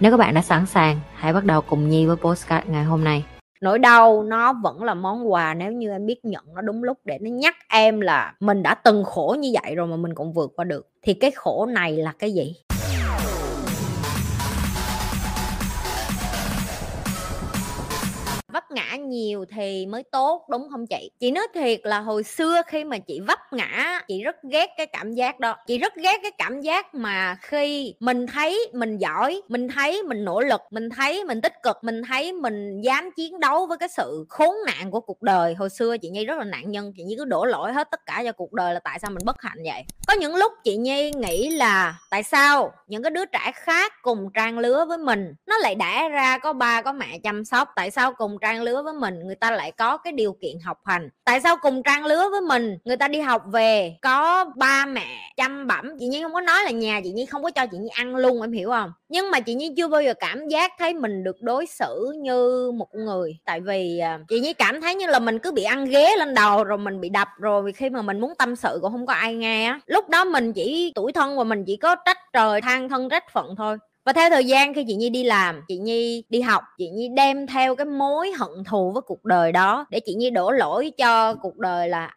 Nếu các bạn đã sẵn sàng, hãy bắt đầu cùng Nhi với podcast ngày hôm nay. Nỗi đau nó vẫn là món quà nếu như em biết nhận nó đúng lúc, để nó nhắc em là mình đã từng khổ như vậy rồi mà mình cũng vượt qua được. Thì cái khổ này là cái gì? Vấp ngã nhiều thì mới tốt, đúng không chị? Chị nói thiệt là hồi xưa khi mà chị vấp ngã, chị rất ghét cái cảm giác đó. Chị rất ghét cái cảm giác mà khi mình thấy mình giỏi, mình thấy mình nỗ lực, mình thấy mình tích cực, mình thấy mình dám chiến đấu với cái sự khốn nạn của cuộc đời. Hồi xưa chị Nhi rất là nạn nhân, chị Nhi cứ đổ lỗi hết tất cả cho cuộc đời là tại sao mình bất hạnh vậy. Có những lúc chị Nhi nghĩ là tại sao những cái đứa trẻ khác cùng trang lứa với mình nó lại đẻ ra có ba có mẹ chăm sóc, tại sao cùng trang lứa với mình người ta lại có cái điều kiện học hành, tại sao cùng trang lứa với mình người ta đi học về có ba mẹ chăm bẵm. Chị Nhi không có nói là nhà chị Nhi không có cho chị Nhi ăn luôn, em hiểu không? Nhưng mà chị Nhi chưa bao giờ cảm giác thấy mình được đối xử như một người, tại vì chị Nhi cảm thấy như là mình cứ bị ăn ghế lên đầu, rồi mình bị đập, rồi khi mà mình muốn tâm sự cũng không có ai nghe á. Lúc đó mình chỉ tủi thân và mình chỉ có trách trời than thân trách phận thôi. Và theo thời gian khi chị Nhi đi làm, chị Nhi đi học, chị Nhi đem theo cái mối hận thù với cuộc đời đó, để chị Nhi đổ lỗi cho cuộc đời là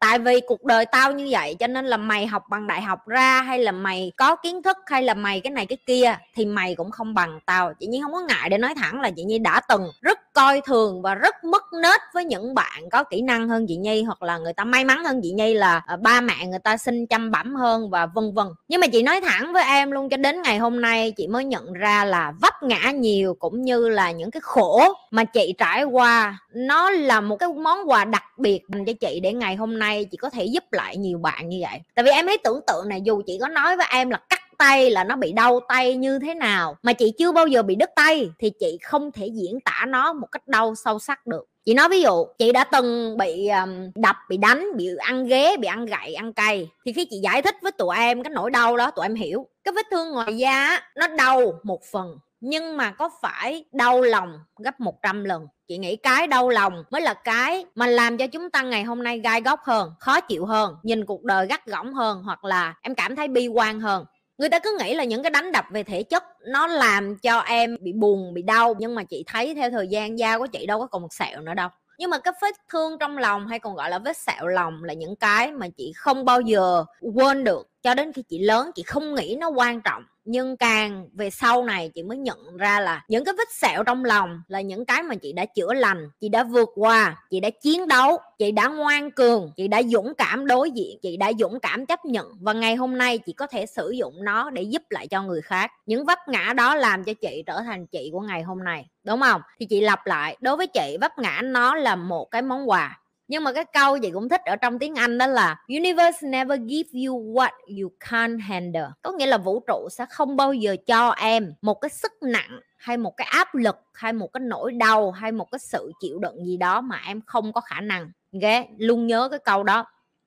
tại vì cuộc đời tao như vậy cho nên là mày học bằng đại học ra, hay là mày có kiến thức, hay là mày cái này cái kia thì mày cũng không bằng tao. Chị Nhi không có ngại để nói thẳng là chị Nhi đã từng rất coi thường và rất mất nết với những bạn có kỹ năng hơn chị Nhi, hoặc là người ta may mắn hơn chị Nhi, là ba mẹ người ta xin chăm bẵm hơn và vân vân. Nhưng mà chị nói thẳng với em luôn, cho đến ngày hôm nay chị mới nhận ra là vấp ngã nhiều cũng như là những cái khổ mà chị trải qua nó là một cái món quà đặc biệt dành cho chị, để ngày hôm nay chị có thể giúp lại nhiều bạn như vậy. Tại vì em hãy tưởng tượng này, dù chị có nói với em là cắt tay là nó bị đau tay như thế nào, mà chị chưa bao giờ bị đứt tay thì chị không thể diễn tả nó một cách đau sâu sắc được. Chị nói ví dụ chị đã từng bị đập, bị đánh, bị ăn ghế, bị ăn gậy, ăn cây, thì khi chị giải thích với tụi em cái nỗi đau đó, tụi em hiểu. Cái vết thương ngoài da nó đau một phần, nhưng mà có phải đau lòng gấp 100 lần? Chị nghĩ cái đau lòng mới là cái mà làm cho chúng ta ngày hôm nay gai góc hơn, khó chịu hơn, nhìn cuộc đời gắt gỏng hơn, hoặc là em cảm thấy bi quan hơn. Người ta cứ nghĩ là những cái đánh đập về thể chất nó làm cho em bị buồn, bị đau, nhưng mà chị thấy theo thời gian da của chị đâu có còn một sẹo nữa đâu. Nhưng mà cái vết thương trong lòng, hay còn gọi là vết sẹo lòng, là những cái mà chị không bao giờ quên được. Cho đến khi chị lớn, chị không nghĩ nó quan trọng, nhưng càng về sau này chị mới nhận ra là những cái vết sẹo trong lòng là những cái mà chị đã chữa lành, chị đã vượt qua, chị đã chiến đấu, chị đã ngoan cường, chị đã dũng cảm đối diện, chị đã dũng cảm chấp nhận, và ngày hôm nay chị có thể sử dụng nó để giúp lại cho người khác. Những vấp ngã đó làm cho chị trở thành chị của ngày hôm nay, đúng không? Thì chị lặp lại, đối với chị vấp ngã nó là một cái món quà. Nhưng mà cái câu chị cũng thích ở trong tiếng Anh đó là Universe never give you what you can't handle. Có nghĩa là vũ trụ sẽ không bao giờ cho em một cái sức nặng, hay một cái áp lực, hay một cái nỗi đau, hay một cái sự chịu đựng gì đó mà em không có khả năng. Okay? Luôn nhớ cái câu đó.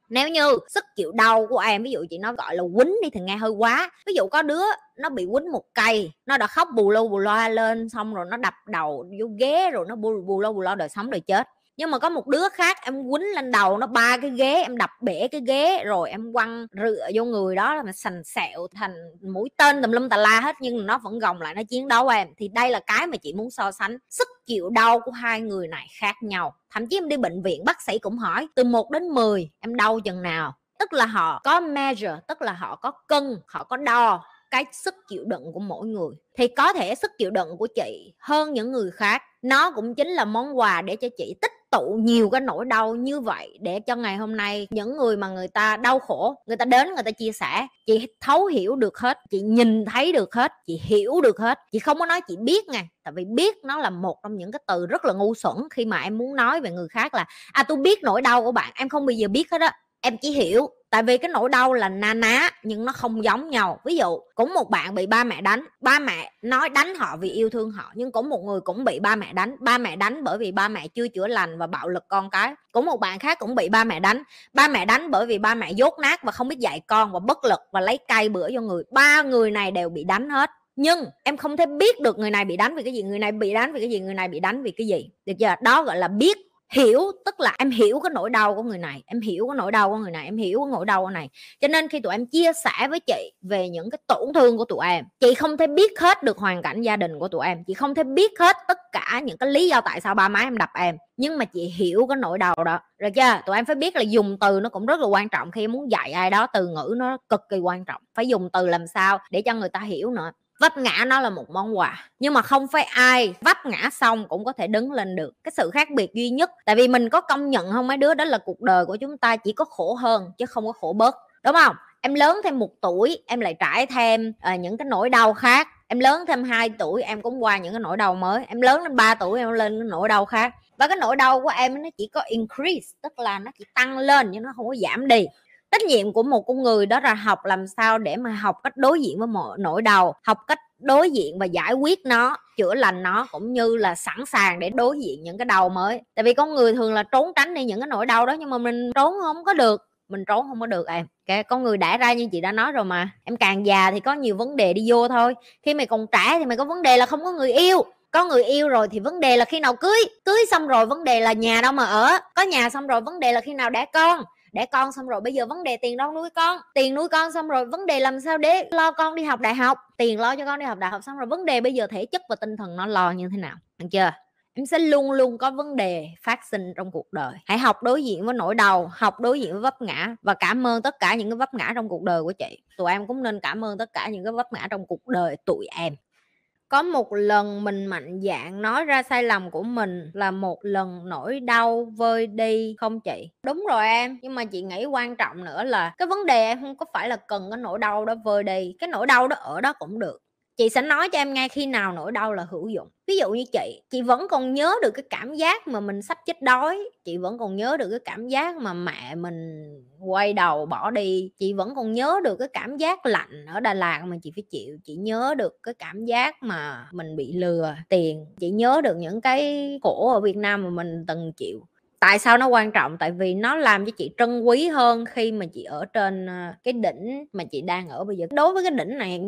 Nếu như sức chịu đau của em, ví dụ chị nó gọi là quýnh đi thì nghe hơi quá. Ví dụ có đứa nó bị quýnh một cây, nó đã khóc bù loa lên, xong rồi nó đập đầu vô ghế, rồi nó bù loa đời sống đời chết. Nhưng mà có một đứa khác em quýnh lên đầu nó ba cái ghế, em đập bể cái ghế, rồi em quăng rựa vô người đó là sành sẹo thành mũi tên tùm lum tà la hết, nhưng nó vẫn gồng lại, nó chiến đấu em. Thì đây là cái mà chị muốn so sánh, sức chịu đau của hai người này khác nhau. Thậm chí em đi bệnh viện, bác sĩ cũng hỏi từ 1 đến 10 em đau chừng nào. Tức là họ có measure, tức là họ có cân, họ có đo cái sức chịu đựng của mỗi người. Thì có thể sức chịu đựng của chị hơn những người khác, nó cũng chính là món quà để cho chị tích tụ nhiều cái nỗi đau như vậy, để cho ngày hôm nay những người mà người ta đau khổ, người ta đến người ta chia sẻ, chị thấu hiểu được hết, chị nhìn thấy được hết, chị hiểu được hết. Chị không có nói chị biết nè, tại vì biết nó là một trong những cái từ rất là ngu xuẩn khi mà em muốn nói về người khác là tôi biết nỗi đau của bạn, em không bao giờ biết hết á. em chỉ hiểu tại vì cái nỗi đau là na ná nhưng nó không giống nhau. Ví dụ cũng một bạn bị ba mẹ đánh, ba mẹ nói đánh họ vì yêu thương họ, nhưng cũng một người cũng bị ba mẹ đánh, ba mẹ đánh bởi vì ba mẹ chưa chữa lành và bạo lực con cái. Cũng một bạn khác cũng bị ba mẹ đánh, ba mẹ đánh bởi vì ba mẹ dốt nát và không biết dạy con và bất lực và lấy cay bữa cho người. Ba người này đều bị đánh hết, nhưng em không thể biết được người này bị đánh vì cái gì, người này bị đánh vì cái gì, người này bị đánh vì cái gì, được chưa? Đó gọi là biết hiểu, tức là em hiểu cái nỗi đau của người này, em hiểu cái nỗi đau của người này, em hiểu cái nỗi đau của này. Cho nên khi tụi em chia sẻ với chị về những cái tổn thương của tụi em, chị không thể biết hết được hoàn cảnh gia đình của tụi em, chị không thể biết hết tất cả những cái lý do tại sao ba má em đập em, nhưng mà chị hiểu cái nỗi đau đó, được chưa? Tụi em phải biết là dùng từ nó cũng rất là quan trọng, khi muốn dạy ai đó từ ngữ nó cực kỳ quan trọng, phải dùng từ làm sao để cho người ta hiểu nữa. Vấp ngã nó là một món quà, nhưng mà không phải ai vấp ngã xong cũng có thể đứng lên được. Cái sự khác biệt duy nhất, tại vì mình có công nhận không mấy đứa, đó là cuộc đời của chúng ta chỉ có khổ hơn chứ không có khổ bớt, đúng không? Em lớn thêm 1 tuổi em lại trải thêm những cái nỗi đau khác, em lớn thêm 2 tuổi em cũng qua những cái nỗi đau mới, em lớn đến 3 tuổi em lên cái nỗi đau khác. Và cái nỗi đau của em nó chỉ có increase, tức là nó chỉ tăng lên chứ nó không có giảm đi. Trách nhiệm của một con người đó là học làm sao để mà học cách đối diện với mọi nỗi đau, học cách đối diện và giải quyết nó, chữa lành nó, cũng như là sẵn sàng để đối diện những cái đau mới. Tại vì con người thường là trốn tránh đi những cái nỗi đau đó, nhưng mà mình trốn không có được, mình trốn không có được em. Cái con người đã ra như chị đã nói rồi mà, em càng già thì có nhiều vấn đề đi vô thôi. Khi mày còn trẻ thì mày có vấn đề là không có người yêu, có người yêu rồi thì vấn đề là khi nào cưới, cưới xong rồi vấn đề là nhà đâu mà ở, có nhà xong rồi vấn đề là khi nào đẻ con, để con xong rồi bây giờ vấn đề tiền đâu nuôi con, tiền nuôi con xong rồi vấn đề làm sao để lo con đi học đại học, tiền lo cho con đi học đại học xong rồi vấn đề bây giờ thể chất và tinh thần nó lo như thế nào, được chưa? Em sẽ luôn luôn có vấn đề phát sinh trong cuộc đời. Hãy học đối diện với nỗi đau, học đối diện với vấp ngã, và cảm ơn tất cả những cái vấp ngã trong cuộc đời của chị. Tụi em cũng nên cảm ơn tất cả những cái vấp ngã trong cuộc đời tụi em. Có một lần mình mạnh dạn nói ra sai lầm của mình là một lần nỗi đau vơi đi không chị? Đúng rồi em, nhưng mà chị nghĩ quan trọng nữa là cái vấn đề em không có phải là cần cái nỗi đau đó vơi đi, cái nỗi đau đó ở đó cũng được. Chị sẽ nói cho em ngay khi nào nỗi đau là hữu dụng. Ví dụ như chị vẫn còn nhớ được cái cảm giác mà mình sắp chết đói, chị vẫn còn nhớ được cái cảm giác mà mẹ mình quay đầu bỏ đi, chị vẫn còn nhớ được cái cảm giác lạnh ở Đà Lạt mà chị phải chịu, chị nhớ được cái cảm giác mà mình bị lừa tiền, chị nhớ được những cái khổ ở Việt Nam mà mình từng chịu. Tại sao nó quan trọng? Tại vì nó làm cho chị trân quý hơn khi mà chị ở trên cái đỉnh mà chị đang ở bây giờ. Đối với cái đỉnh này,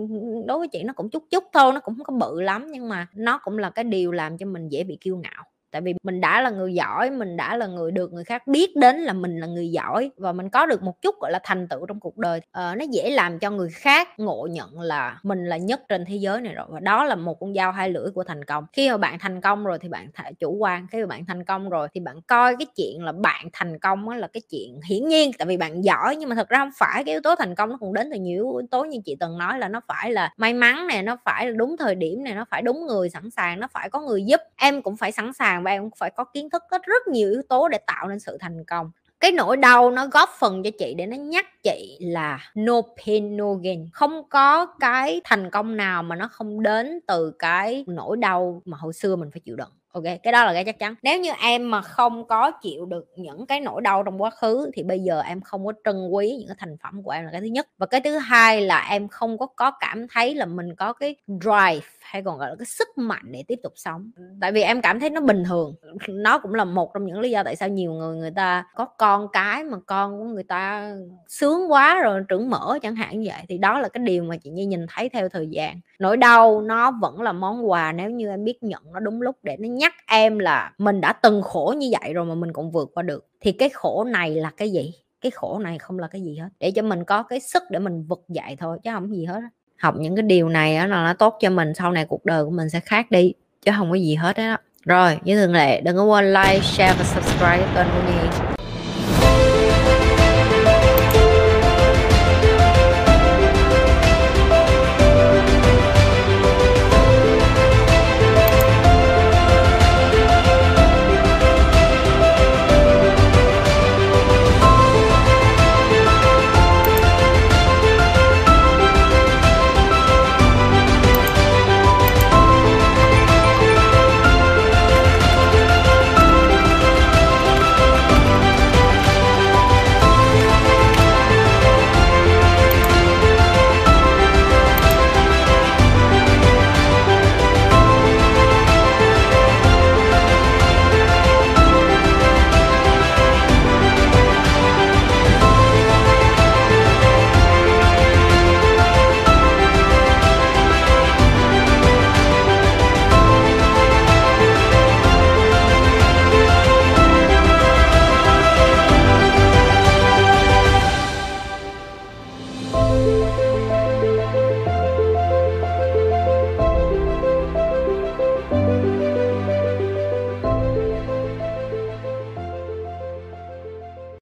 đối với chị nó cũng chút chút thôi, nó cũng không có bự lắm, nhưng mà nó cũng là cái điều làm cho mình dễ bị kiêu ngạo. Tại vì mình đã là người giỏi, mình đã là người được người khác biết đến là mình là người giỏi, và mình có được một chút gọi là thành tựu trong cuộc đời. Nó dễ làm cho người khác ngộ nhận là mình là nhất trên thế giới này rồi. Và đó là một con dao hai lưỡi của thành công. Khi mà bạn thành công rồi thì bạn chủ quan. Khi mà bạn thành công rồi thì bạn coi cái chuyện là bạn thành công là cái chuyện hiển nhiên, tại vì bạn giỏi. Nhưng mà thật ra không phải, cái yếu tố thành công nó cũng đến từ nhiều yếu tố như chị từng nói, là nó phải là may mắn nè, nó phải là đúng thời điểm nè, nó phải đúng người sẵn sàng, nó phải có người giúp. Em cũng phải sẵn sàng và em cũng phải có kiến thức, có rất nhiều yếu tố để tạo nên sự thành công. Cái nỗi đau nó góp phần cho chị để nó nhắc chị là no pain no gain, không có cái thành công nào mà nó không đến từ cái nỗi đau mà hồi xưa mình phải chịu đựng. Ok, cái đó là cái chắc chắn. Nếu như em mà không có chịu được những cái nỗi đau trong quá khứ thì bây giờ em không có trân quý những cái thành phẩm của em, là cái thứ nhất. Và cái thứ hai là em không có cảm thấy là mình có cái drive, hay còn gọi là cái sức mạnh để tiếp tục sống. Tại vì em cảm thấy nó bình thường. Nó cũng là một trong những lý do tại sao nhiều người ta có con cái mà con của người ta sướng quá rồi trưởng mỡ chẳng hạn như vậy. Thì đó là cái điều mà chị Nhi nhìn thấy theo thời gian. Nỗi đau nó vẫn là món quà nếu như em biết nhận nó đúng lúc, để nó nhắc em là mình đã từng khổ như vậy rồi mà mình còn vượt qua được. Thì cái khổ này là cái gì? Cái khổ này không là cái gì hết, để cho mình có cái sức để mình vực dậy thôi, chứ không gì hết. Học những cái điều này là nó tốt cho mình, sau này cuộc đời của mình sẽ khác đi, chứ không có gì hết đó. Rồi, như thường lệ, đừng có quên like, share và subscribe kênh của Nhi.